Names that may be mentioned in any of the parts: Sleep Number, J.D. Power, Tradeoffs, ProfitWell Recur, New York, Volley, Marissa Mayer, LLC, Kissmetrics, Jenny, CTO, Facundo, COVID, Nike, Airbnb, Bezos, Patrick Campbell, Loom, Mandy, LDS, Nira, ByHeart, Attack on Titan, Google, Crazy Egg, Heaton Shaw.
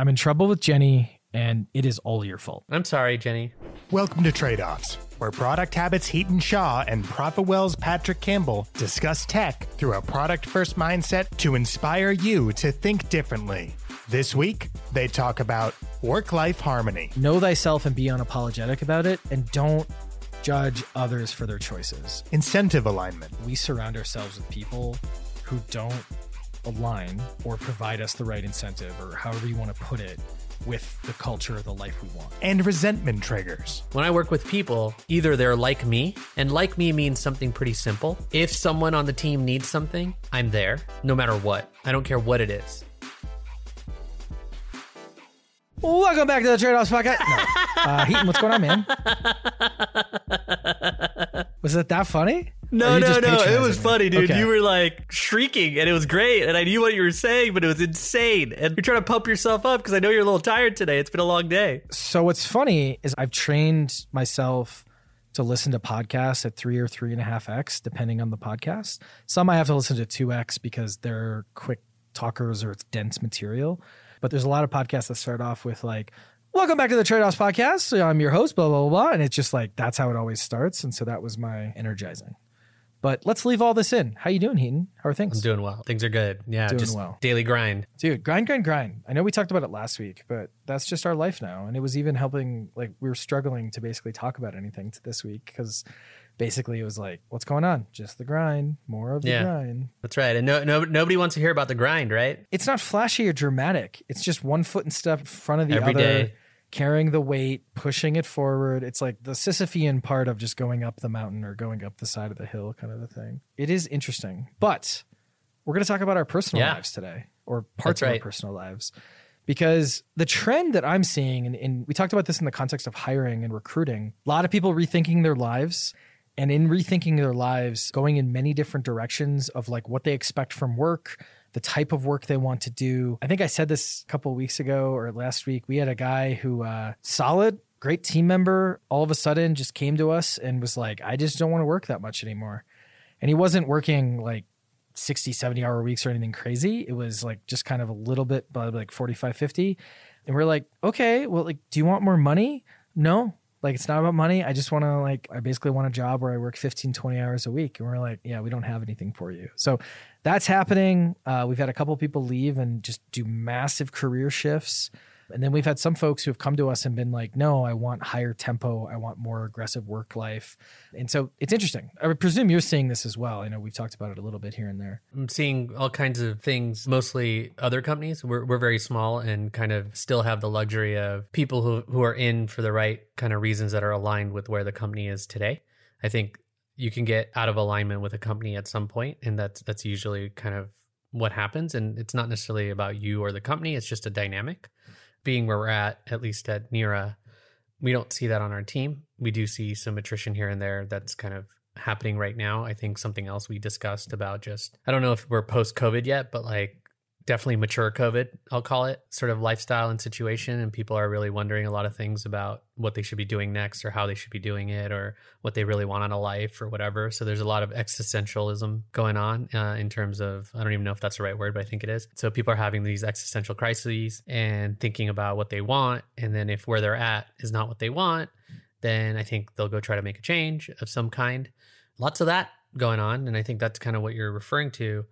I'm in trouble with Jenny, and it is all your fault. I'm sorry, Jenny. Welcome to Tradeoffs, where Product Habit's Heaton Shaw and ProfitWell's Patrick Campbell discuss tech through a product-first mindset to inspire you to think differently. This week, they talk about work-life harmony. Know thyself and be unapologetic about it, and don't judge others for their choices. Incentive alignment. We surround ourselves with people who don't align or provide us the right incentive, or however you want to put it, with the culture or the life we want. And resentment triggers. When I work with people, either they're like me, and like me means something pretty simple. If someone on the team needs something, I'm there, no matter what. I don't care what it is. Welcome back to the Tradeoffs Podcast. No. Heaton, what's going on, man? Was it that funny? No. It was funny, dude. Okay. You were like shrieking and it was great. And I knew what you were saying, but it was insane. And you're trying to pump yourself up because I know you're a little tired today. It's been a long day. So what's funny is I've trained myself to listen to podcasts at 3 or 3.5x, depending on the podcast. Some I have to listen to 2x because they're quick talkers or it's dense material. But there's a lot of podcasts that start off with like, welcome back to the Tradeoffs Podcast. So I'm your host, blah, blah, blah. And it's just like, that's how it always starts. And so that was my energizing. But let's leave all this in. How you doing, Heaton? How are things? I'm doing well. Things are good. Yeah, just well. Daily grind. Dude, grind. I know we talked about it last week, but that's just our life now. And it was even helping, like we were struggling to basically talk about anything this week because basically it was like, what's going on? Just the grind, more of the grind. That's right. And nobody wants to hear about the grind, right? It's not flashy or dramatic. It's just one foot and step in front of the other. Every day. Carrying the weight, pushing it forward. It's like the Sisyphean part of just going up the mountain or going up the side of the hill kind of a thing. It is interesting, but we're going to talk about our personal lives today, or parts of our personal lives, because the trend that I'm seeing, and we talked about this in the context of hiring and recruiting, a lot of people rethinking their lives, and in rethinking their lives, going in many different directions of like what they expect from work, the type of work they want to do. I think I said this a couple of weeks ago or last week. We had a guy who, solid, great team member, all of a sudden just came to us and was like, I just don't want to work that much anymore. And he wasn't working like 60, 70-hour weeks or anything crazy. It was like just kind of a little bit, but like 45, 50. And we're like, okay, well, like, do you want more money? No. Like, it's not about money. I just want to, like, I basically want a job where I work 15, 20 hours a week. And we're like, yeah, we don't have anything for you. So that's happening. We've had a couple of people leave and just do massive career shifts. And then we've had some folks who have come to us and been like, no, I want higher tempo. I want more aggressive work life. And so it's interesting. I presume you're seeing this as well. I know we've talked about it a little bit here and there. I'm seeing all kinds of things, mostly other companies. We're very small and kind of still have the luxury of people who are in for the right kind of reasons that are aligned with where the company is today. I think you can get out of alignment with a company at some point, and that's usually kind of what happens. And it's not necessarily about you or the company. It's just a dynamic. Being where we're at least at Nira, we don't see that on our team. We do see some attrition here and there that's kind of happening right now. I think something else we discussed about just, I don't know if we're post-COVID yet, but like definitely mature COVID, I'll call it, sort of lifestyle and situation. And people are really wondering a lot of things about what they should be doing next or how they should be doing it or what they really want out of life or whatever. So there's a lot of existentialism going on in terms of, I don't even know if that's the right word, but I think it is. So people are having these existential crises and thinking about what they want. And then if where they're at is not what they want, then I think they'll go try to make a change of some kind. Lots of that going on. And I think that's kind of what you're referring to.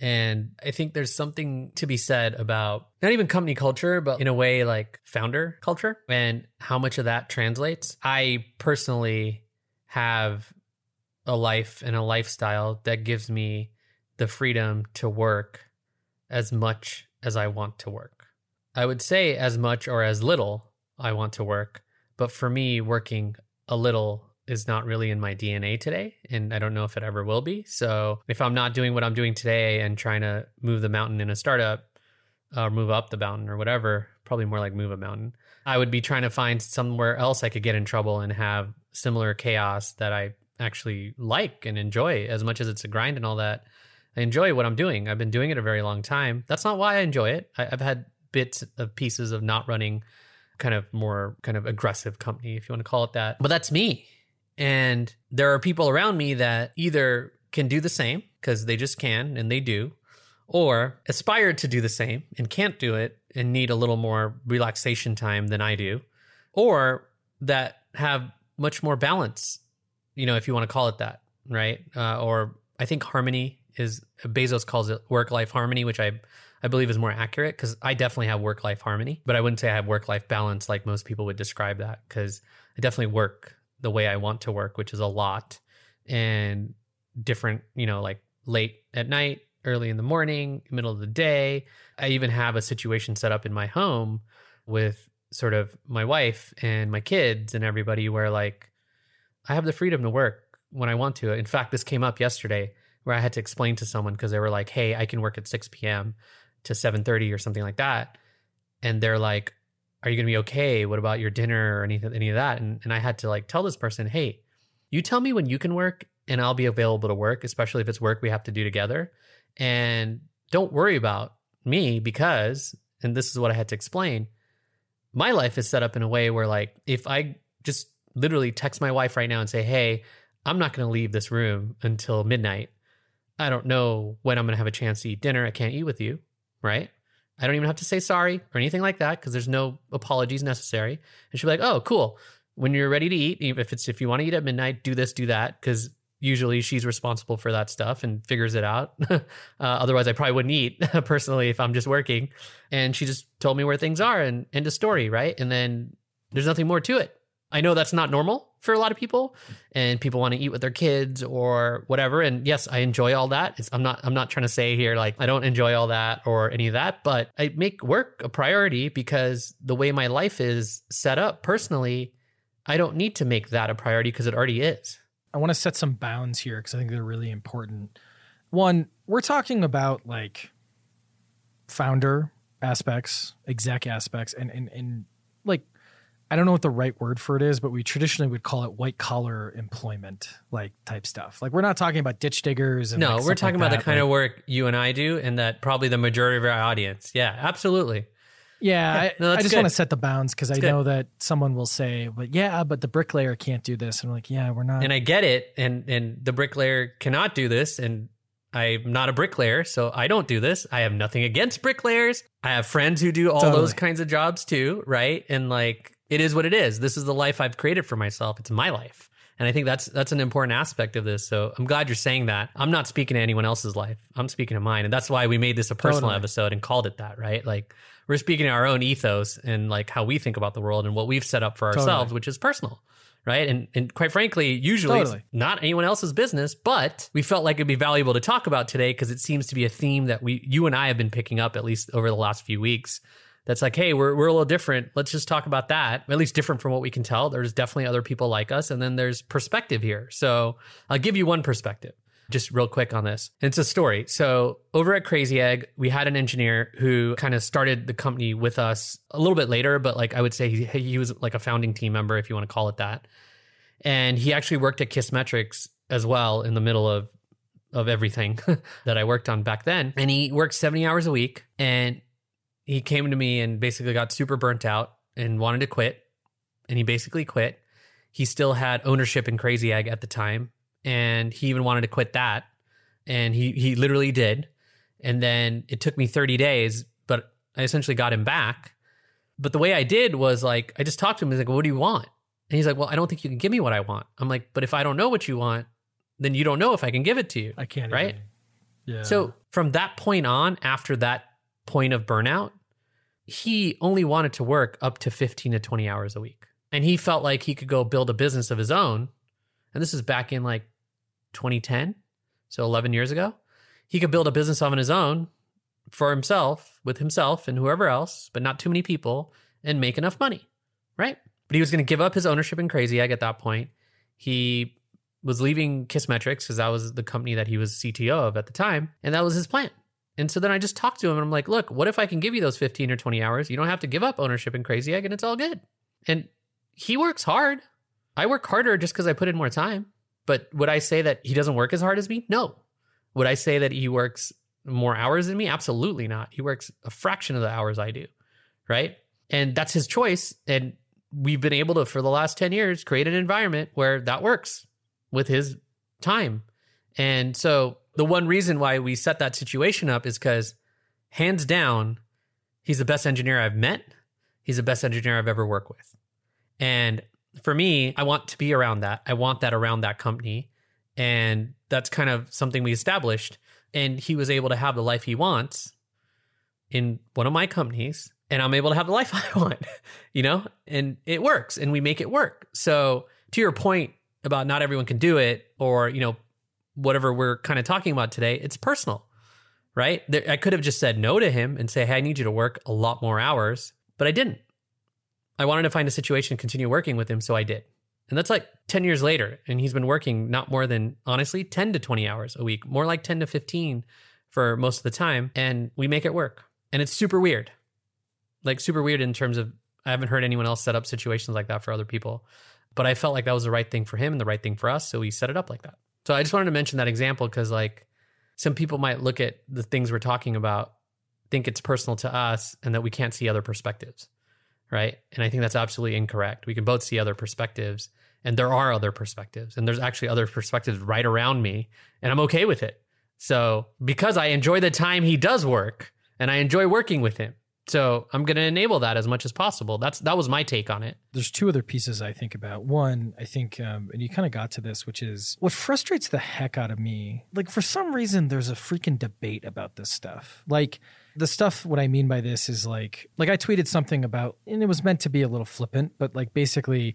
And I think there's something to be said about not even company culture, but in a way like founder culture and how much of that translates. I personally have a life and a lifestyle that gives me the freedom to work as much as I want to work. I would say as much or as little I want to work, but for me, working a little is not really in my DNA today, and I don't know if it ever will be. So if I'm not doing what I'm doing today and trying to move the mountain in a startup or move up the mountain or whatever, probably more like move a mountain, I would be trying to find somewhere else I could get in trouble and have similar chaos that I actually like and enjoy. As much as it's a grind and all that, I enjoy what I'm doing. I've been doing it a very long time. That's not why I enjoy it. I've had bits of pieces of not running kind of more kind of aggressive company, if you want to call it that. But that's me. And there are people around me that either can do the same because they just can and they do, or aspire to do the same and can't do it and need a little more relaxation time than I do, or that have much more balance, you know, if you want to call it that, right? Or I think harmony is, Bezos calls it work-life harmony, which I believe is more accurate, because I definitely have work-life harmony, but I wouldn't say I have work-life balance like most people would describe that, because I definitely work the way I want to work, which is a lot and different, you know, like late at night, early in the morning, middle of the day. I even have a situation set up in my home with sort of my wife and my kids and everybody where like I have the freedom to work when I want to. In fact, this came up yesterday where I had to explain to someone because they were like, hey, I can work at 6 p.m. to 7:30 or something like that. And they're like, are you going to be okay? What about your dinner or any of that? And I had to like tell this person, hey, you tell me when you can work and I'll be available to work, especially if it's work we have to do together. And don't worry about me because, and this is what I had to explain, my life is set up in a way where like, if I just literally text my wife right now and say, hey, I'm not going to leave this room until midnight. I don't know when I'm going to have a chance to eat dinner. I can't eat with you, right? I don't even have to say sorry or anything like that because there's no apologies necessary. And she'll be like, oh, cool. When you're ready to eat, if you want to eat at midnight, do this, do that, because usually she's responsible for that stuff and figures it out. Otherwise, I probably wouldn't eat personally if I'm just working. And she just told me where things are and end of story, right? And then there's nothing more to it. I know that's not normal for a lot of people, and people want to eat with their kids or whatever. And yes, I enjoy all that. I'm not trying to say here, like, I don't enjoy all that or any of that, but I make work a priority because the way my life is set up personally, I don't need to make that a priority because it already is. I want to set some bounds here because I think they're really important. One, we're talking about like founder aspects, exec aspects, and like, I don't know what the right word for it is, but we traditionally would call it white collar employment, like type stuff. Like we're not talking about ditch diggers. And no, like, we're talking about the kind of work you and I do, and that probably the majority of our audience. Yeah, absolutely. Yeah, yeah. No, I just want to set the bounds because I know that someone will say, "But yeah, but the bricklayer can't do this." And I'm like, yeah, we're not. And I get it. And the bricklayer cannot do this. And I'm not a bricklayer, so I don't do this. I have nothing against bricklayers. I have friends who do all those kinds of jobs too, right? And like, it is what it is. This is the life I've created for myself. It's my life. And I think that's an important aspect of this. So I'm glad you're saying that. I'm not speaking to anyone else's life. I'm speaking to mine. And that's why we made this a personal episode and called it that, right? Like we're speaking to our own ethos and like how we think about the world and what we've set up for ourselves, which is personal, right? And quite frankly, usually it's not anyone else's business, but we felt like it'd be valuable to talk about today because it seems to be a theme that you and I have been picking up at least over the last few weeks. That's like, hey, we're a little different. Let's just talk about that. At least different from what we can tell. There's definitely other people like us. And then there's perspective here. So I'll give you one perspective, just real quick on this. It's a story. So over at Crazy Egg, we had an engineer who kind of started the company with us a little bit later. But like I would say he was like a founding team member, if you want to call it that. And he actually worked at Kissmetrics as well in the middle of everything that I worked on back then. And he worked 70 hours a week. And he came to me and basically got super burnt out and wanted to quit. And he basically quit. He still had ownership in Crazy Egg at the time. And he even wanted to quit that. And he literally did. And then it took me 30 days, but I essentially got him back. But the way I did was like, I just talked to him. He's like, what do you want? And he's like, well, I don't think you can give me what I want. I'm like, but if I don't know what you want, then you don't know if I can give it to you. I can't. Right? Yeah. So from that point on, after that point of burnout, he only wanted to work up to 15 to 20 hours a week. And he felt like he could go build a business of his own. And this is back in like 2010, so 11 years ago. He could build a business on his own for himself, with himself and whoever else, but not too many people, and make enough money, right? But he was going to give up his ownership in Crazy Egg at that point. He was leaving Kissmetrics because that was the company that he was CTO of at the time. And that was his plan. And so then I just talked to him and I'm like, look, what if I can give you those 15 or 20 hours? You don't have to give up ownership in Crazy Egg and it's all good. And he works hard. I work harder just because I put in more time. But would I say that he doesn't work as hard as me? No. Would I say that he works more hours than me? Absolutely not. He works a fraction of the hours I do, right? And that's his choice. And we've been able to, for the last 10 years, create an environment where that works with his time. And so the one reason why we set that situation up is because hands down, He's the best engineer I've met. He's the best engineer I've ever worked with. And for me, I want to be around that. I want that around that company. And that's kind of something we established. And he was able to have the life he wants in one of my companies. And I'm able to have the life I want, you know, and it works and we make it work. So to your point about not everyone can do it or, you know, whatever we're kind of talking about today, it's personal, right? I could have just said no to him and say, hey, I need you to work a lot more hours, but I didn't. I wanted to find a situation to continue working with him. So I did. And that's like 10 years later. And he's been working not more than, honestly, 10 to 20 hours a week, more like 10 to 15 for most of the time. And we make it work. And it's super weird. Like super weird in terms of, I haven't heard anyone else set up situations like that for other people, but I felt like that was the right thing for him and the right thing for us. So we set it up like that. So I just wanted to mention that example because like some people might look at the things we're talking about, think it's personal to us and that we can't see other perspectives, right? And I think that's absolutely incorrect. We can both see other perspectives and there are other perspectives and there's actually other perspectives right around me and I'm okay with it. So because I enjoy the time he does work and I enjoy working with him, so I'm going to enable that as much as possible. That was my take on it. There's two other pieces I think about. One, I think, and you kind of got to this, which is what frustrates the heck out of me. Like for some reason, there's a freaking debate about this stuff. Like the stuff, what I mean by this is like I tweeted something about, and it was meant to be a little flippant, but like basically,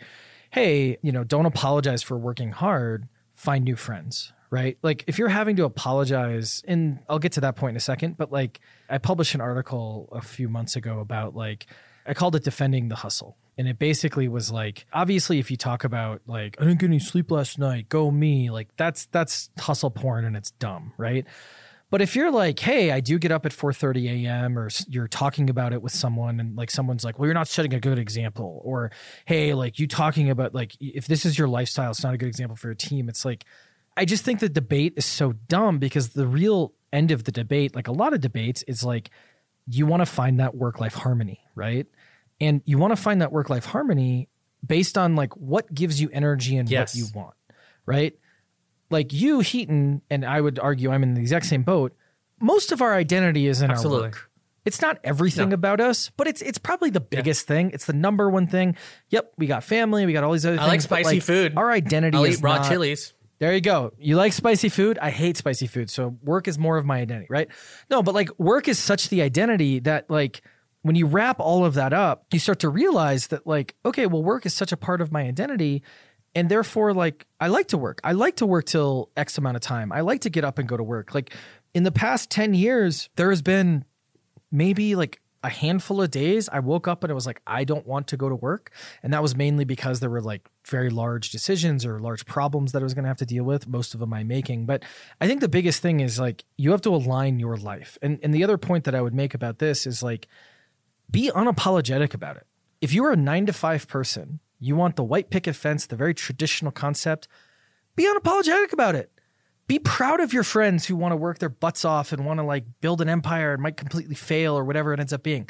hey, you know, don't apologize for working hard, find new friends. Right? Like if you're having to apologize, and I'll get to that point in a second, but like I published an article a few months ago about like, I called it defending the hustle. And it basically was like, obviously if you talk about like, I didn't get any sleep last night, go me, like that's hustle porn and it's dumb, right? But if you're like, hey, I do get up at 4:30 a.m. or you're talking about it with someone and like someone's like, well, you're not setting a good example, or hey, like you talking about like, if this is your lifestyle, it's not a good example for your team. It's like, I just think the debate is so dumb because the real end of the debate, like a lot of debates, is like you want to find that work-life harmony, right? And you want to find that work-life harmony based on like what gives you energy and yes, what you want, right? Like you, Heaton, and I would argue I'm in the exact same boat. Most of our identity is in absolutely our work. It's not everything about us, but it's probably the biggest thing. It's the number one thing. Yep, we got family, we got all these other things. I like spicy food. Our identity is raw chilies. There you go. You like spicy food? I hate spicy food. So work is more of my identity, right? No, but like work is such the identity that like when you wrap all of that up, you start to realize that like, okay, well, work is such a part of my identity. And therefore, like, I like to work. I like to work till X amount of time. I like to get up and go to work. Like in the past 10 years, there has been maybe like a handful of days I woke up and it was like, I don't want to go to work. And that was mainly because there were like very large decisions or large problems that I was going to have to deal with. Most of them I'm making. But I think the biggest thing is like, you have to align your life. And the other point that I would make about this is like, be unapologetic about it. If you're a 9-to-5 person, you want the white picket fence, the very traditional concept, be unapologetic about it. Be proud of your friends who want to work their butts off and want to like build an empire and might completely fail or whatever it ends up being.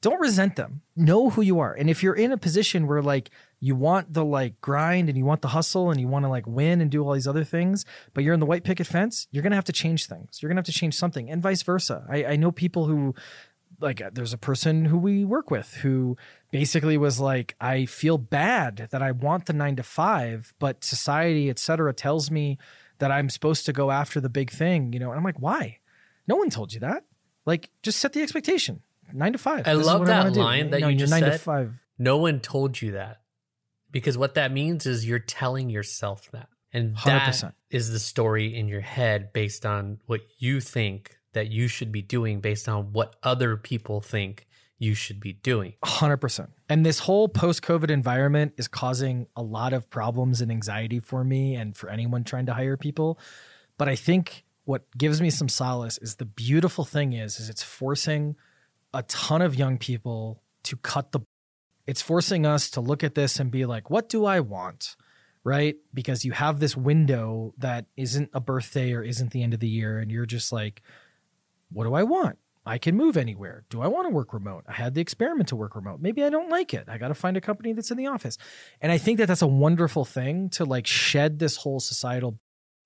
Don't resent them. Know who you are. And if you're in a position where like you want the like grind and you want the hustle and you want to like win and do all these other things, but you're in the white picket fence, you're going to have to change things. You're going to have to change something and vice versa. I know people who like, there's a person who we work with who basically was like, I feel bad that I want the 9-to-5, but society, et cetera, tells me that I'm supposed to go after the big thing, you know? And I'm like, why? No one told you that. Like, just set the expectation. 9-to-5. I love that line that you just said. No one told you that. Because what that means is you're telling yourself that. And that is the story in your head based on what you think that you should be doing based on what other people think you should be doing. 100%. And this whole post-COVID environment is causing a lot of problems and anxiety for me and for anyone trying to hire people. But I think what gives me some solace is the beautiful thing is it's forcing a ton of young people to cut the... It's forcing us to look at this and be like, what do I want? Right? Because you have this window that isn't a birthday or isn't the end of the year. And you're just like, what do I want? I can move anywhere. Do I want to work remote? I had the experiment to work remote. Maybe I don't like it. I got to find a company that's in the office. And I think that that's a wonderful thing to like shed this whole societal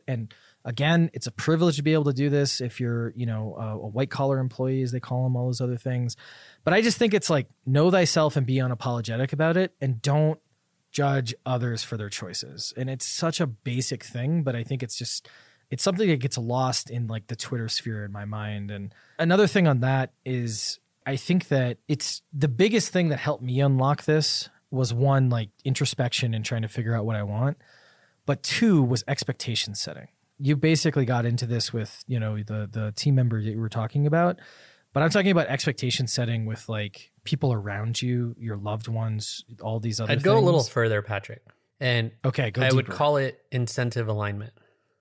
and Again, it's a privilege to be able to do this if you're, you know, a white collar employee, as they call them, all those other things. But I just think it's like, know thyself and be unapologetic about it, and don't judge others for their choices. And it's such a basic thing, but I think it's just, it's something that gets lost in like the Twitter sphere in my mind. And another thing on that is, I think that it's the biggest thing that helped me unlock this was one, like introspection and trying to figure out what I want. But two was expectation setting. You basically got into this with, you know, the team member that you were talking about, but I'm talking about expectation setting with like people around you, your loved ones, all these other things. I'd go a little further, Patrick. And okay, go deeper. Would call it incentive alignment.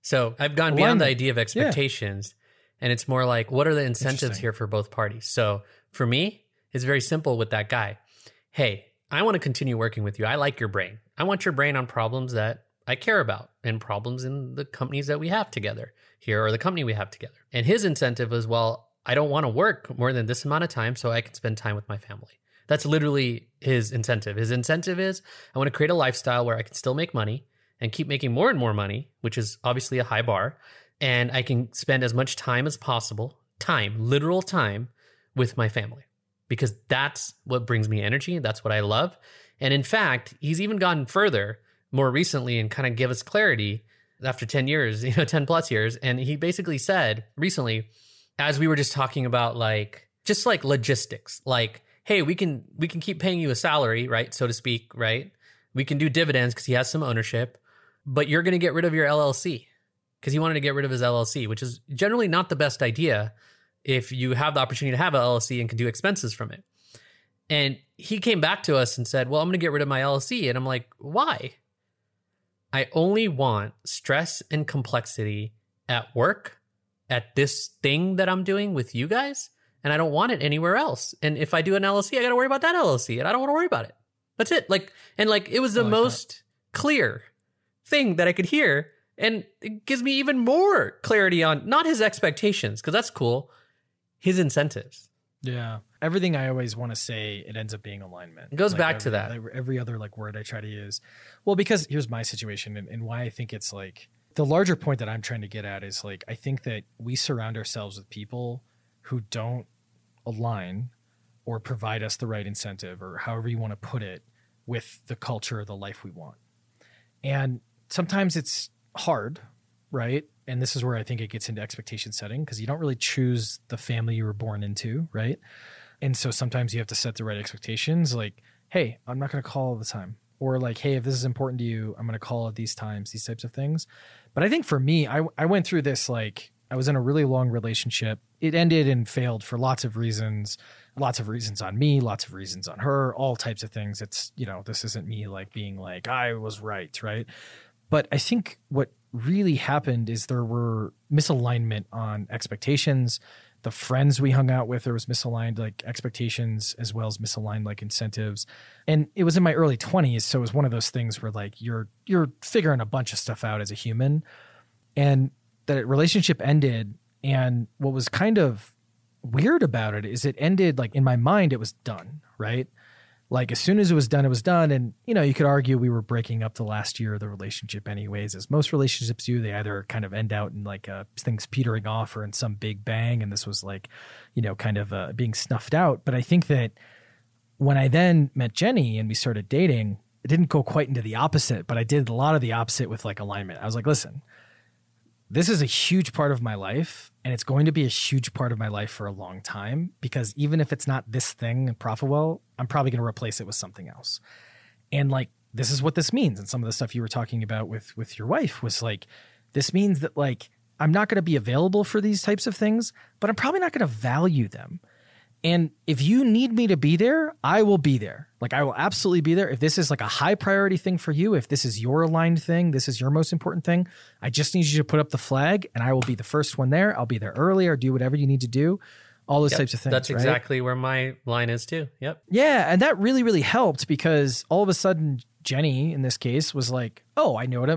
So I've gone beyond the idea of expectations, and it's more like, what are the incentives here for both parties? So for me, it's very simple with that guy. Hey, I want to continue working with you. I like your brain. I want your brain on problems that I care about, and problems in the companies that we have together here, or the company we have together. And his incentive is, well, I don't want to work more than this amount of time so I can spend time with my family. That's literally his incentive. His incentive is, I want to create a lifestyle where I can still make money and keep making more and more money, which is obviously a high bar. And I can spend as much time as possible, literal time, with my family, because that's what brings me energy. That's what I love. And in fact, he's even gone further more recently and kind of give us clarity after 10 years, 10 plus years. And he basically said recently, as we were just talking about, like, just like logistics, like, hey, we can keep paying you a salary, right? So to speak, right? We can do dividends because he has some ownership, but you're going to get rid of your LLC, because he wanted to get rid of his LLC, which is generally not the best idea if you have the opportunity to have an LLC and can do expenses from it. And he came back to us and said, well, I'm going to get rid of my LLC. And I'm like, why? I only want stress and complexity at work, at this thing that I'm doing with you guys, and I don't want it anywhere else. And if I do an LLC, I got to worry about that LLC, and I don't want to worry about it. That's it. Like it was the most clear thing that I could hear, and it gives me even more clarity on not his expectations, because that's cool, his incentives. Yeah. Everything I always want to say, it ends up being alignment. It goes back to that. Every other like word I try to use. Well, because here's my situation, and why I think it's like the larger point that I'm trying to get at is like, I think that we surround ourselves with people who don't align or provide us the right incentive, or however you want to put it, with the culture or the life we want. And sometimes it's hard, right? And this is where I think it gets into expectation setting, because you don't really choose the family you were born into, right? And so sometimes you have to set the right expectations, like, hey, I'm not going to call all the time. Or like, hey, if this is important to you, I'm going to call at these times, these types of things. But I think for me, I went through this, like, I was in a really long relationship. It ended and failed for lots of reasons on me, lots of reasons on her, all types of things. It's, you know, this isn't me like being like, I was right, right? But I think what really happened is there were misalignment on expectations. The friends we hung out with, there was misaligned like expectations, as well as misaligned like incentives. And it was in my early 20s. So it was one of those things where like you're figuring a bunch of stuff out as a human. And that relationship ended. And what was kind of weird about it is it ended, like, in my mind, it was done, right? Like, as soon as it was done, it was done. And, you know, you could argue we were breaking up the last year of the relationship anyways, as most relationships do. They either kind of end out in like things petering off, or in some big bang. And this was like, you know, kind of being snuffed out. But I think that when I then met Jenny and we started dating, it didn't go quite into the opposite, but I did a lot of the opposite with like alignment. I was like, listen, this is a huge part of my life, and it's going to be a huge part of my life for a long time, because even if it's not this thing in ProfitWell, I'm probably going to replace it with something else. And like, this is what this means. And some of the stuff you were talking about with your wife was like, this means that like, I'm not going to be available for these types of things, but I'm probably not going to value them. And if you need me to be there, I will be there. Like, I will absolutely be there. If this is like a high priority thing for you, if this is your aligned thing, this is your most important thing, I just need you to put up the flag, and I will be the first one there. I'll be there early, or do whatever you need to do. All those types of things. That's exactly where my line is too. Yep. Yeah. And that really, really helped, because all of a sudden Jenny, in this case, was like, oh, I know what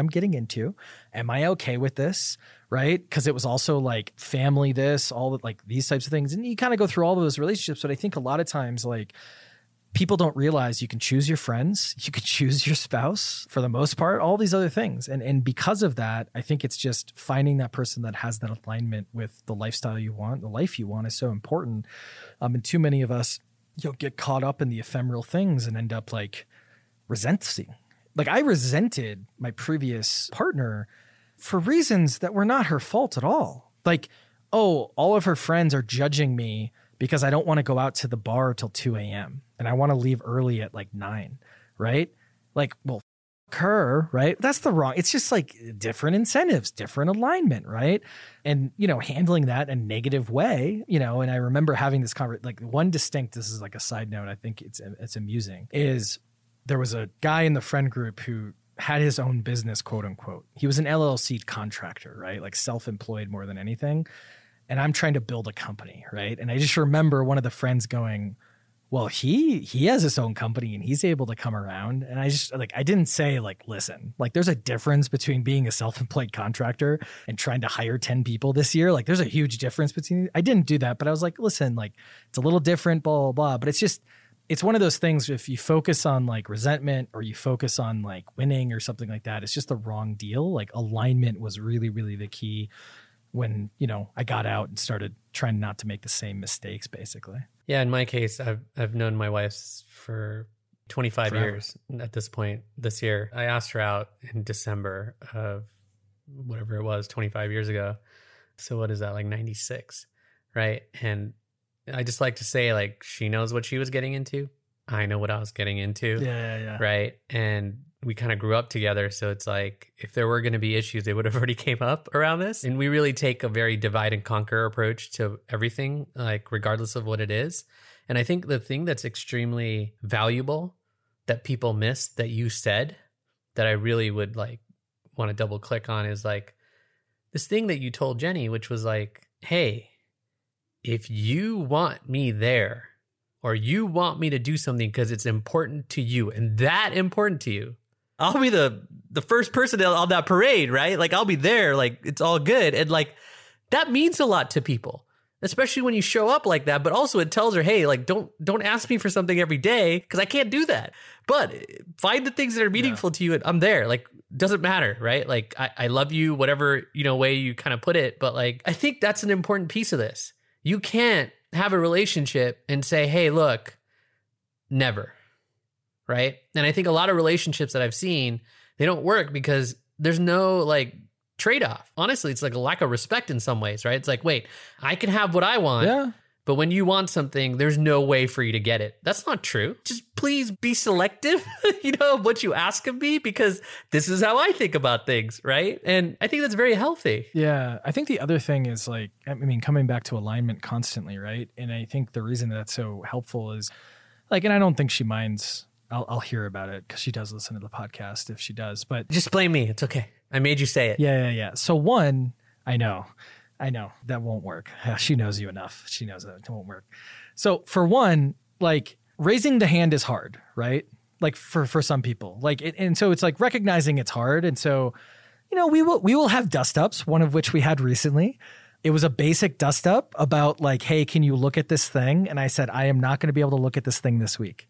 I'm getting into. Am I okay with this? Right? Because it was also like family, all like these types of things. And you kind of go through all of those relationships. But I think a lot of times, like, people don't realize you can choose your friends, you can choose your spouse for the most part, all these other things. And because of that, I think it's just finding that person that has that alignment with the lifestyle you want, the life you want is so important. And too many of us, you know, get caught up in the ephemeral things and end up like resenting. Like I resented my previous partner for reasons that were not her fault at all. Like, oh, all of her friends are judging me because I don't want to go out to the bar till 2 a.m. and I want to leave early at like 9, right? Like, well, fuck her, right? That's the wrong. It's just like different incentives, different alignment, right? And, you know, handling that in a negative way, you know, and I remember having this conversation, like one distinct, this is like a side note, I think it's amusing, is there was a guy in the friend group who had his own business, quote unquote. He was an LLC contractor, right? Like self-employed more than anything. And I'm trying to build a company, right? And I just remember one of the friends going, well, he has his own company and he's able to come around. And I just like, I didn't say like, listen, like there's a difference between being a self-employed contractor and trying to hire 10 people this year. Like there's a huge difference between, I didn't do that, but I was like, listen, like it's a little different, blah, blah, blah. But it's just, it's one of those things if you focus on like resentment or you focus on like winning or something like that, it's just the wrong deal. Like alignment was really, really the key when, you know, I got out and started trying not to make the same mistakes, basically. Yeah, in my case, I've known my wife for 25 forever. Years at this point this year. I asked her out in December of whatever it was, 25 years ago. So what is that, like 96, right? And I just like to say, like, she knows what she was getting into. I know what I was getting into. Yeah. Right. And we kind of grew up together. So it's like, if there were going to be issues, they would have already came up around this. And we really take a very divide and conquer approach to everything, like regardless of what it is. And I think the thing that's extremely valuable that people miss that you said that I really would like want to double click on is like this thing that you told Jenny, which was like, hey, if you want me there or you want me to do something because it's important to you and that important to you, I'll be the first person on that parade, right? Like, I'll be there. Like, it's all good. And like, that means a lot to people, especially when you show up like that. But also it tells her, hey, like, don't ask me for something every day because I can't do that. But find the things that are meaningful to you and I'm there. Like, doesn't matter, right? Like, I love you, whatever, you know, way you kind of put it. But like, I think that's an important piece of this. You can't have a relationship and say, hey, look, never, right? And I think a lot of relationships that I've seen, they don't work because there's no like trade-off. Honestly, it's like a lack of respect in some ways, right? It's like, wait, I can have what I want, but when you want something, there's no way for you to get it. That's not true. Just please be selective, you know, of what you ask of me, because this is how I think about things, right? And I think that's very healthy. Yeah. I think the other thing is like, I mean, coming back to alignment constantly, right? And I think the reason that's so helpful is like, and I don't think she minds, I'll hear about it because she does listen to the podcast if she does, but just blame me. It's okay. I made you say it. Yeah. So one, I know that won't work. She knows you enough. She knows that it won't work. So for one, like, raising the hand is hard, right? Like for some people, like, and so it's like recognizing it's hard. And so, you know, we will have dust ups, one of which we had recently. It was a basic dust up about like, hey, can you look at this thing? And I said, I am not going to be able to look at this thing this week.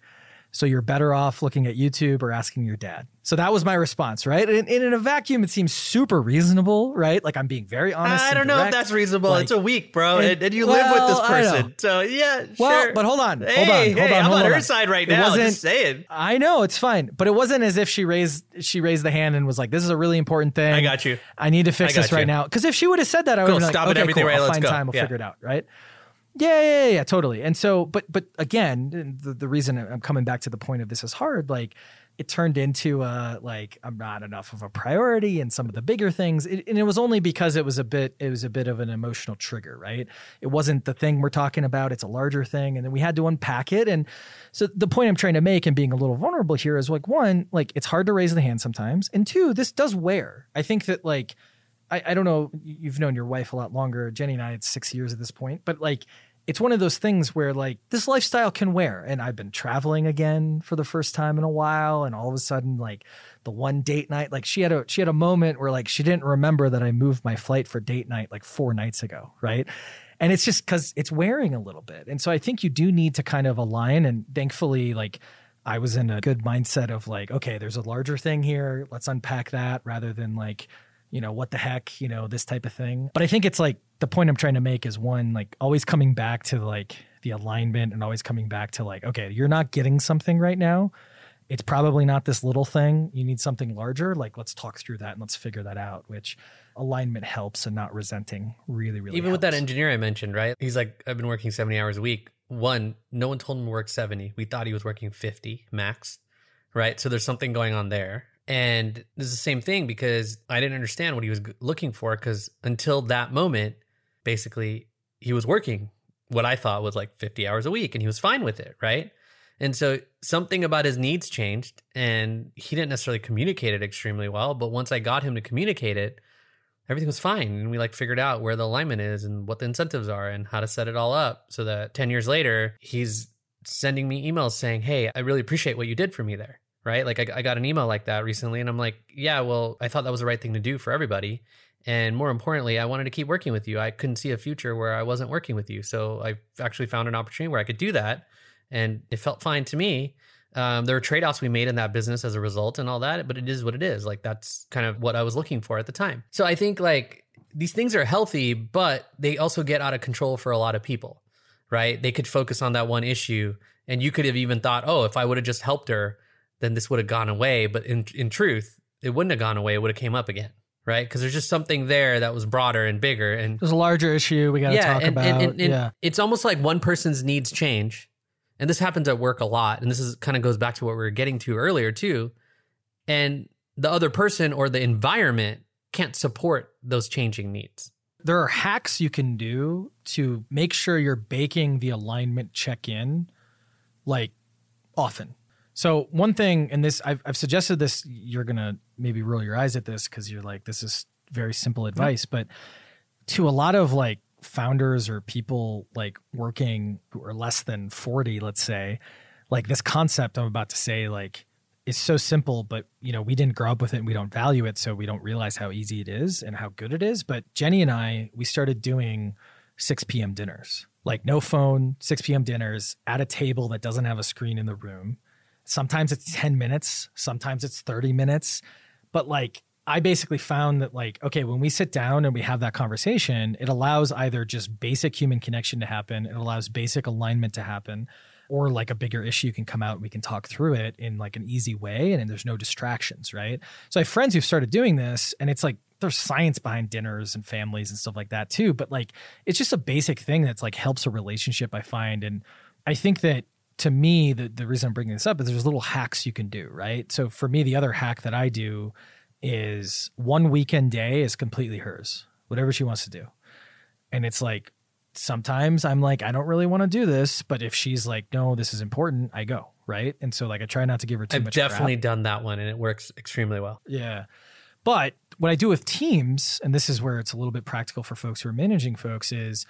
So you're better off looking at YouTube or asking your dad. So that was my response, right? And in a vacuum, it seems super reasonable, right? Like, I'm being very honest. I don't know if that's reasonable. Like, it's a week, bro. And you live with this person. So yeah, well, sure. But hold on. I'm on her side right now. Just saying. I know, it's fine. But it wasn't as if she raised the hand and was like, this is a really important thing. I got you. I need to fix this right now. Because if she would have said that, I would have been like, okay, cool, I'll find time. We'll figure it out, right? Yeah, totally. And so, but again, the reason I'm coming back to the point of this is hard, like, it turned into like, I'm not enough of a priority in some of the bigger things. And it was only because it was a bit of an emotional trigger, right? It wasn't the thing we're talking about. It's a larger thing. And then we had to unpack it. And so the point I'm trying to make and being a little vulnerable here is like, one, like, it's hard to raise the hand sometimes. And two, this does wear. I think that, like, I don't know, you've known your wife a lot longer. Jenny and I, it's 6 years at this point, but like, it's one of those things where like, this lifestyle can wear. And I've been traveling again for the first time in a while. And all of a sudden, like, the one date night, like, she had a moment where like, she didn't remember that I moved my flight for date night, like 4 nights ago. Right. And it's just because it's wearing a little bit. And so I think you do need to kind of align. And thankfully, like, I was in a good mindset of like, okay, there's a larger thing here. Let's unpack that rather than like, you know, what the heck, you know, this type of thing. But I think it's like the point I'm trying to make is one, like always coming back to like the alignment and always coming back to like, okay, you're not getting something right now. It's probably not this little thing. You need something larger. Like, let's talk through that and let's figure that out, which alignment helps and not resenting really, really Even helps. With that engineer I mentioned, right? He's like, I've been working 70 hours a week. One, no one told him to work 70. We thought he was working 50 max, right? So there's something going on there. And this is the same thing because I didn't understand what he was looking for because until that moment, basically, he was working what I thought was like 50 hours a week and he was fine with it, right? And so something about his needs changed and he didn't necessarily communicate it extremely well. But once I got him to communicate it, everything was fine. And we like figured out where the alignment is and what the incentives are and how to set it all up so that 10 years later, he's sending me emails saying, hey, I really appreciate what you did for me there. Right? Like I got an email like that recently and I'm like, yeah, well, I thought that was the right thing to do for everybody. And more importantly, I wanted to keep working with you. I couldn't see a future where I wasn't working with you. So I actually found an opportunity where I could do that. And it felt fine to me. There were trade-offs we made in that business as a result and all that, but it is what it is. Like that's kind of what I was looking for at the time. So I think like these things are healthy, but they also get out of control for a lot of people, right? They could focus on that one issue and you could have even thought, oh, if I would have just helped her, then this would have gone away. But in truth, it wouldn't have gone away. It would have came up again, right? Because there's just something there that was broader and bigger. And there's a larger issue we got to talk about. And it's almost like one person's needs change. And this happens at work a lot. And this is kind of goes back to what we were getting to earlier too. And the other person or the environment can't support those changing needs. There are hacks you can do to make sure you're baking the alignment check in like often. So one thing, and this, I've suggested this, you're going to maybe roll your eyes at this because you're like, this is very simple advice, but to a lot of like founders or people like working who are less than 40, let's say, like this concept I'm about to say, like, is so simple, but you know, we didn't grow up with it and we don't value it. So we don't realize how easy it is and how good it is. But Jenny and I, we started doing 6 p.m. dinners, like no phone, 6 p.m. dinners at a table that doesn't have a screen in the room. Sometimes it's 10 minutes, sometimes it's 30 minutes. But like, I basically found that like, okay, when we sit down and we have that conversation, it allows either just basic human connection to happen, it allows basic alignment to happen, or like a bigger issue can come out and we can talk through it in like an easy way and there's no distractions, right? So I have friends who've started doing this and it's like, there's science behind dinners and families and stuff like that too. But like, it's just a basic thing that's like helps a relationship, I find. And I think that to me, the reason I'm bringing this up is there's little hacks you can do, right? So for me, the other hack that I do is one weekend day is completely hers, whatever she wants to do. And it's like, sometimes I'm like, I don't really want to do this, but if she's like, no, this is important, I go, right? And so like, I try not to give her too much crap. I've definitely done that one and it works extremely well. Yeah. But what I do with teams, and this is where it's a little bit practical for folks who are managing folks, is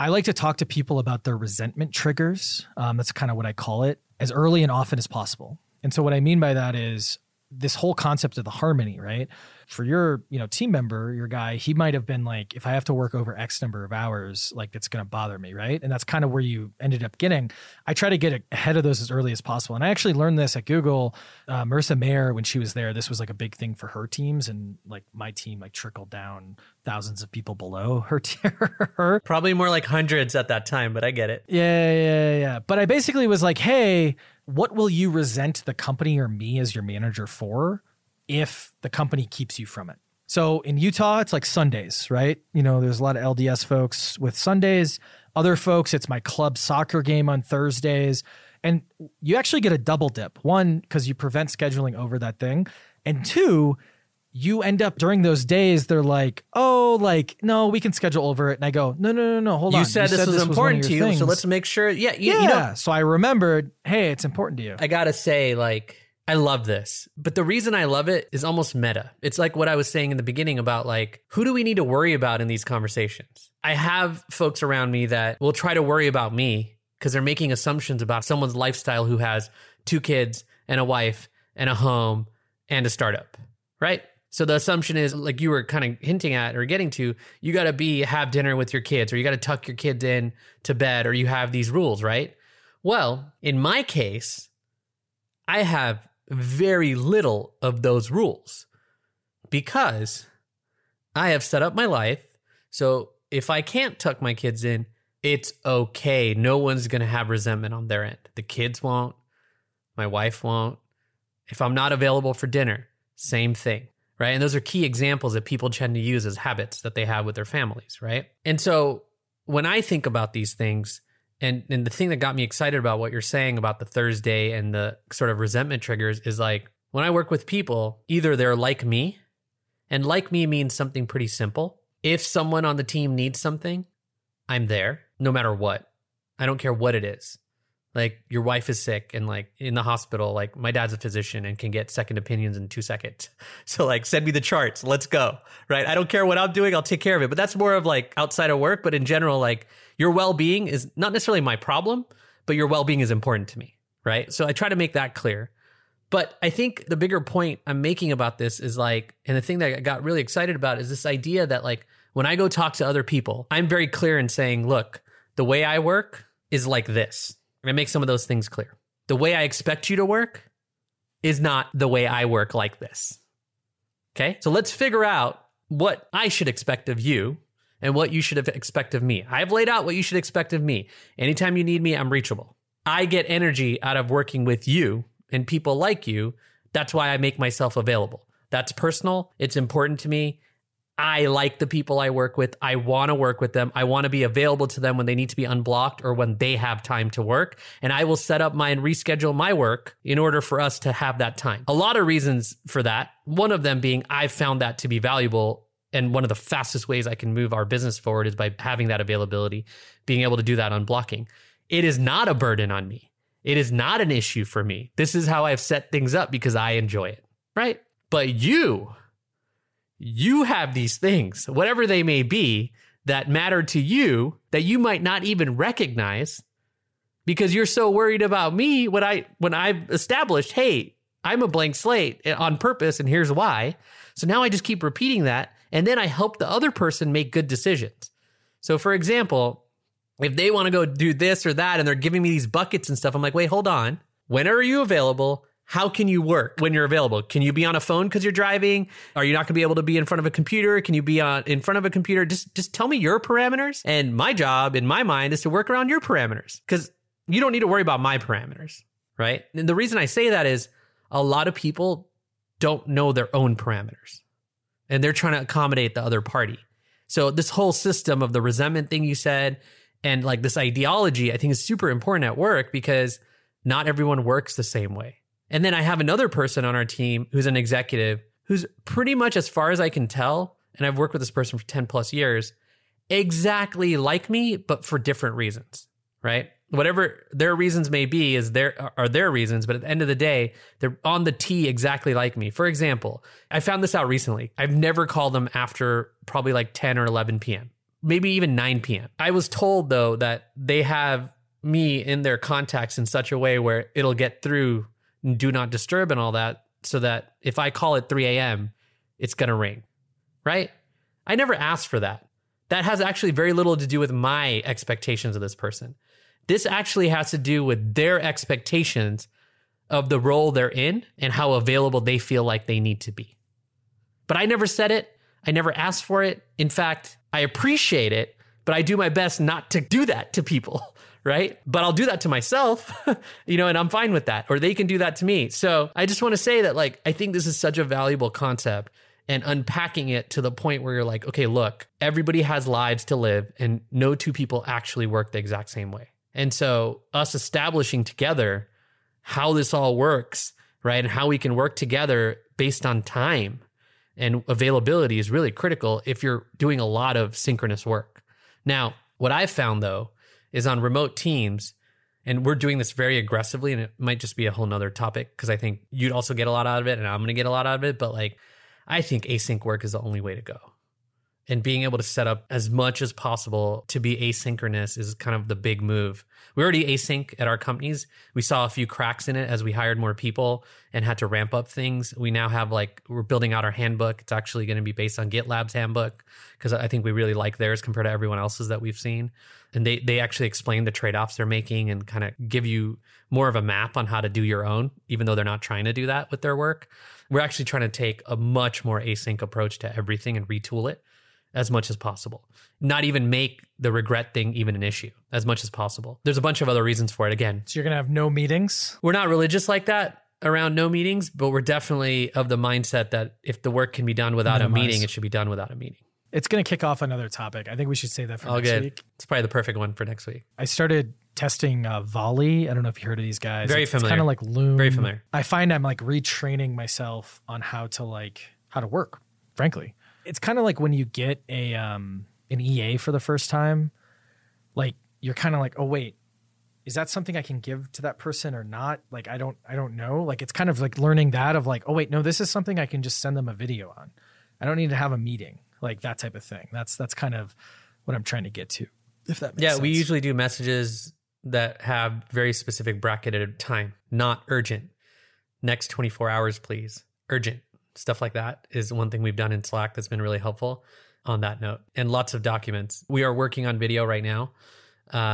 I like to talk to people about their resentment triggers. That's kind of what I call it, as early and often as possible. And so what I mean by that is this whole concept of the harmony, right? For your, you know, team member, your guy, he might have been like, if I have to work over X number of hours, like that's going to bother me, right? And that's kind of where you ended up getting. I try to get ahead of those as early as possible. And I actually learned this at Google. Marissa Mayer, when she was there, this was like a big thing for her teams. And like my team like trickled down thousands of people below her tier. Probably more like hundreds at that time, but I get it. Yeah. But I basically was like, hey, what will you resent the company or me as your manager for if the company keeps you from it? So in Utah, it's like Sundays, right? You know, there's a lot of LDS folks with Sundays. Other folks, it's my club soccer game on Thursdays. And you actually get a double dip. One, because you prevent scheduling over that thing. And two, you end up during those days, they're like, oh, like, no, we can schedule over it. And I go, no, hold on. You said this was important to you. So let's make sure. Yeah. So I remembered, hey, it's important to you. I got to say, like, I love this. But the reason I love it is almost meta. It's like what I was saying in the beginning about like, who do we need to worry about in these conversations? I have folks around me that will try to worry about me because they're making assumptions about someone's lifestyle who has 2 kids and a wife and a home and a startup, right? So the assumption is, like you were kind of hinting at or getting to, you got to have dinner with your kids, or you got to tuck your kids in to bed, or you have these rules, right? Well, in my case, I have very little of those rules because I have set up my life. So if I can't tuck my kids in, it's okay. No one's going to have resentment on their end. The kids won't. My wife won't. If I'm not available for dinner, same thing. Right. And those are key examples that people tend to use as habits that they have with their families. Right. And so when I think about these things, and the thing that got me excited about what you're saying about the Thursday and the sort of resentment triggers is, like, when I work with people, either they're like me, and like me means something pretty simple. If someone on the team needs something, I'm there no matter what. I don't care what it is. Like, your wife is sick and, like, in the hospital, like, my dad's a physician and can get second opinions in 2 seconds. So, like, send me the charts. Let's go. Right. I don't care what I'm doing. I'll take care of it. But that's more of, like, outside of work. But in general, like, your well-being is not necessarily my problem, but your well-being is important to me. Right. So I try to make that clear. But I think the bigger point I'm making about this is, like, and the thing that I got really excited about is this idea that, like, when I go talk to other people, I'm very clear in saying, look, the way I work is like this. I make some of those things clear. The way I expect you to work is not the way I work like this. Okay? So let's figure out what I should expect of you and what you should expect of me. I've laid out what you should expect of me. Anytime you need me, I'm reachable. I get energy out of working with you and people like you. That's why I make myself available. That's personal. It's important to me. I like the people I work with. I want to work with them. I want to be available to them when they need to be unblocked or when they have time to work. And I will set up and reschedule my work in order for us to have that time. A lot of reasons for that. One of them being, I've found that to be valuable. And one of the fastest ways I can move our business forward is by having that availability, being able to do that unblocking. It is not a burden on me. It is not an issue for me. This is how I've set things up because I enjoy it, right? But you have these things, whatever they may be, that matter to you that you might not even recognize because you're so worried about me when I've established, hey, I'm a blank slate on purpose and here's why. So now I just keep repeating that, and then I help the other person make good decisions. So for example, if they want to go do this or that and they're giving me these buckets and stuff, I'm like, wait, hold on. When are you available? How can you work when you're available? Can you be on a phone because you're driving? Are you not going to be able to be in front of a computer? Can you be in front of a computer? Just tell me your parameters. And my job, in my mind, is to work around your parameters because you don't need to worry about my parameters, right? And the reason I say that is a lot of people don't know their own parameters and they're trying to accommodate the other party. So this whole system of the resentment thing you said and, like, this ideology, I think, is super important at work because not everyone works the same way. And then I have another person on our team who's an executive who's pretty much, as far as I can tell, and I've worked with this person for 10 plus years, exactly like me, but for different reasons, right? Whatever their reasons may be are their reasons, but at the end of the day, they're on the T exactly like me. For example, I found this out recently. I've never called them after probably like 10 or 11 p.m., maybe even 9 p.m. I was told, though, that they have me in their contacts in such a way where it'll get through do not disturb and all that, so that if I call at 3 a.m., it's going to ring, right? I never asked for that. That has actually very little to do with my expectations of this person. This actually has to do with their expectations of the role they're in and how available they feel like they need to be. But I never said it. I never asked for it. In fact, I appreciate it, but I do my best not to do that to people. Right? But I'll do that to myself, and I'm fine with that. Or they can do that to me. So I just want to say that, like, I think this is such a valuable concept, and unpacking it to the point where you're like, okay, look, everybody has lives to live and no two people actually work the exact same way. And so us establishing together how this all works, right? And how we can work together based on time and availability is really critical if you're doing a lot of synchronous work. Now, what I've found, though, is on remote teams, and we're doing this very aggressively, and it might just be a whole nother topic because I think you'd also get a lot out of it and I'm going to get a lot out of it, but, like, I think async work is the only way to go. and being able to set up as much as possible to be asynchronous is kind of the big move. We already async at our companies. We saw a few cracks in it as we hired more people and had to ramp up things. We now have we're building out our handbook. It's actually going to be based on GitLab's handbook because I think we really like theirs compared to everyone else's that we've seen. And they actually explain the trade-offs they're making and kind of give you more of a map on how to do your own, even though they're not trying to do that with their work. We're actually trying to take a much more async approach to everything and retool it as much as possible. Not even make the regret thing even an issue as much as possible. There's a bunch of other reasons for it again. So you're going to have no meetings? We're not religious like that around no meetings, but we're definitely of the mindset that if the work can be done without a meeting, it should be done without a meeting. It's going to kick off another topic. I think we should say that for next week. It's probably the perfect one for next week. I started testing Volley. I don't know if you heard of these guys. Very familiar. It's kind of like Loom. Very familiar. I find I'm retraining myself on how to work, frankly. It's kind of like when you get a an EA for the first time, you're kind of like, oh wait, is that something I can give to that person or not? I don't know. It's kind of like learning that of oh wait, no, this is something I can just send them a video on. I don't need to have a meeting, that type of thing. That's kind of what I'm trying to get to. If that makes sense. Yeah, we usually do messages that have very specific bracketed time, not urgent. Next 24 hours, please. Urgent. Stuff like that is one thing we've done in Slack that's been really helpful on that note. And lots of documents. We are working on video right now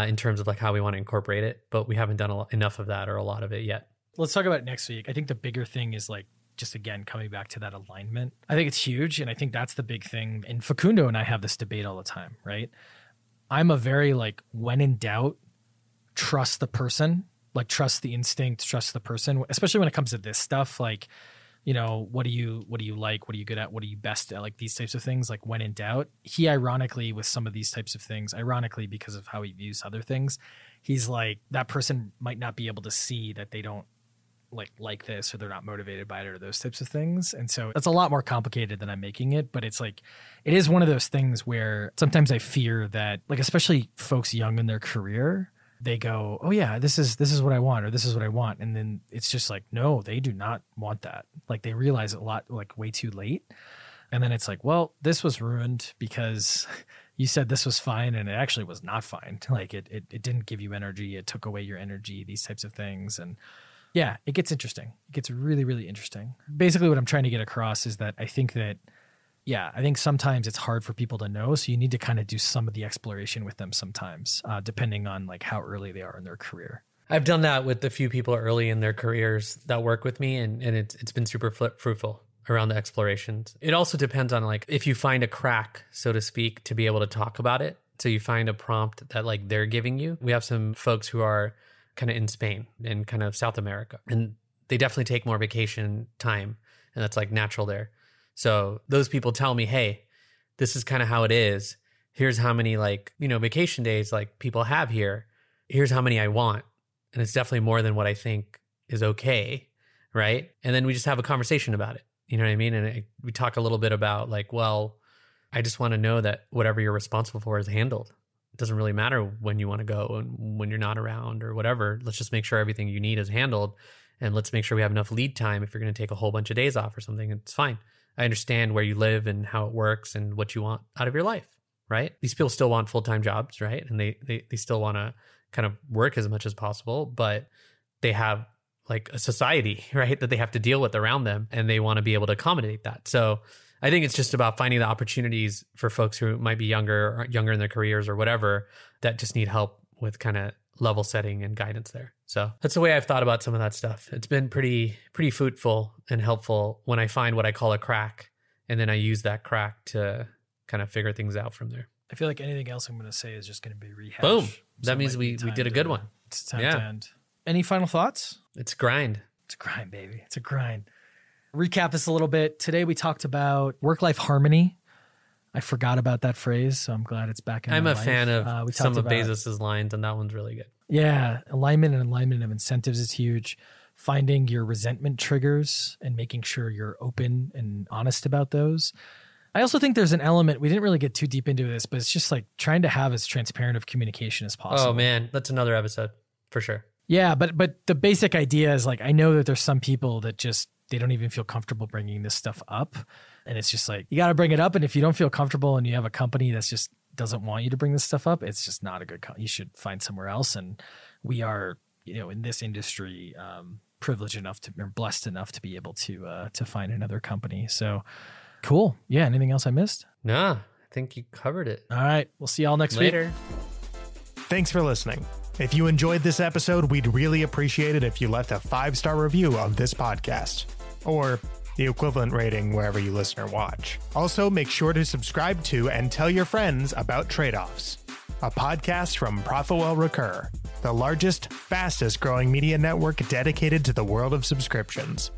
in terms of how we want to incorporate it, but we haven't done enough of that or a lot of it yet. Let's talk about it next week. I think the bigger thing is just again, coming back to that alignment. I think it's huge. And I think that's the big thing. And Facundo and I have this debate all the time, right? I'm a very when in doubt, trust the person, trust the instinct, trust the person, especially when it comes to this stuff, what do you like? What are you good at? What are you best at? These types of things, when in doubt. He ironically, with some of these types of things, ironically because of how he views other things, he's that person might not be able to see that they don't like this or they're not motivated by it or those types of things. And so it's a lot more complicated than I'm making it, but it's it is one of those things where sometimes I fear that especially folks young in their career, they go, oh yeah, this is what I want, or this is what I want. And then it's just no, they do not want that. They realize it a lot, way too late. And then it's well, this was ruined because you said this was fine and it actually was not fine. It didn't give you energy. It took away your energy, these types of things. And yeah, it gets interesting. It gets really, really interesting. Basically what I'm trying to get across is that I think that, yeah, I think sometimes it's hard for people to know, so you need to kind of do some of the exploration with them sometimes, depending on how early they are in their career. I've done that with a few people early in their careers that work with me, and it's been super fruitful around the explorations. It also depends on if you find a crack, so to speak, to be able to talk about it. So you find a prompt that they're giving you. We have some folks who are kind of in Spain and kind of South America, and they definitely take more vacation time, and that's natural there. So those people tell me, hey, this is kind of how it is. Here's how many vacation days people have here. Here's how many I want. And it's definitely more than what I think is okay, right? And then we just have a conversation about it. You know what I mean? And we talk a little bit about well, I just want to know that whatever you're responsible for is handled. It doesn't really matter when you want to go and when you're not around or whatever. Let's just make sure everything you need is handled. And let's make sure we have enough lead time. If you're going to take a whole bunch of days off or something, it's fine. I understand where you live and how it works and what you want out of your life, right? These people still want full-time jobs, right? And they still want to kind of work as much as possible, but they have a society, right, that they have to deal with around them, and they want to be able to accommodate that. So I think it's just about finding the opportunities for folks who might be younger in their careers or whatever that just need help with kind of level setting and guidance there. So that's the way I've thought about some of that stuff. It's been pretty fruitful and helpful when I find what I call a crack, and then I use that crack to kind of figure things out from there. I feel like anything else I'm going to say is just going to be rehashed. Boom. That means we did a good one. It's time to end. Any final thoughts? It's a grind. It's a grind, baby. It's a grind. Recap this a little bit. Today we talked about work-life harmony. I forgot about that phrase, so I'm glad it's back in my life. I'm a fan of some of Bezos' lines, and that one's really good. Yeah, alignment of incentives is huge. Finding your resentment triggers and making sure you're open and honest about those. I also think there's an element, we didn't really get too deep into this, but it's just trying to have as transparent of communication as possible. Oh man, that's another episode for sure. Yeah, but the basic idea is I know that there's some people that just, they don't even feel comfortable bringing this stuff up. And it's just like, you got to bring it up. And if you don't feel comfortable and you have a company that's just doesn't want you to bring this stuff up, it's just not a good, you should find somewhere else. And we are, you know, in this industry, privileged enough to, or blessed enough to be able to find another company. So cool. Yeah. Anything else I missed? Nah, I think you covered it. All right. We'll see y'all next week. Thanks for listening. If you enjoyed this episode, we'd really appreciate it if you left a 5-star review on this podcast, or the equivalent rating wherever you listen or watch. Also, make sure to subscribe to and tell your friends about Tradeoffs, a podcast from ProfitWell Recur, the largest, fastest growing media network dedicated to the world of subscriptions.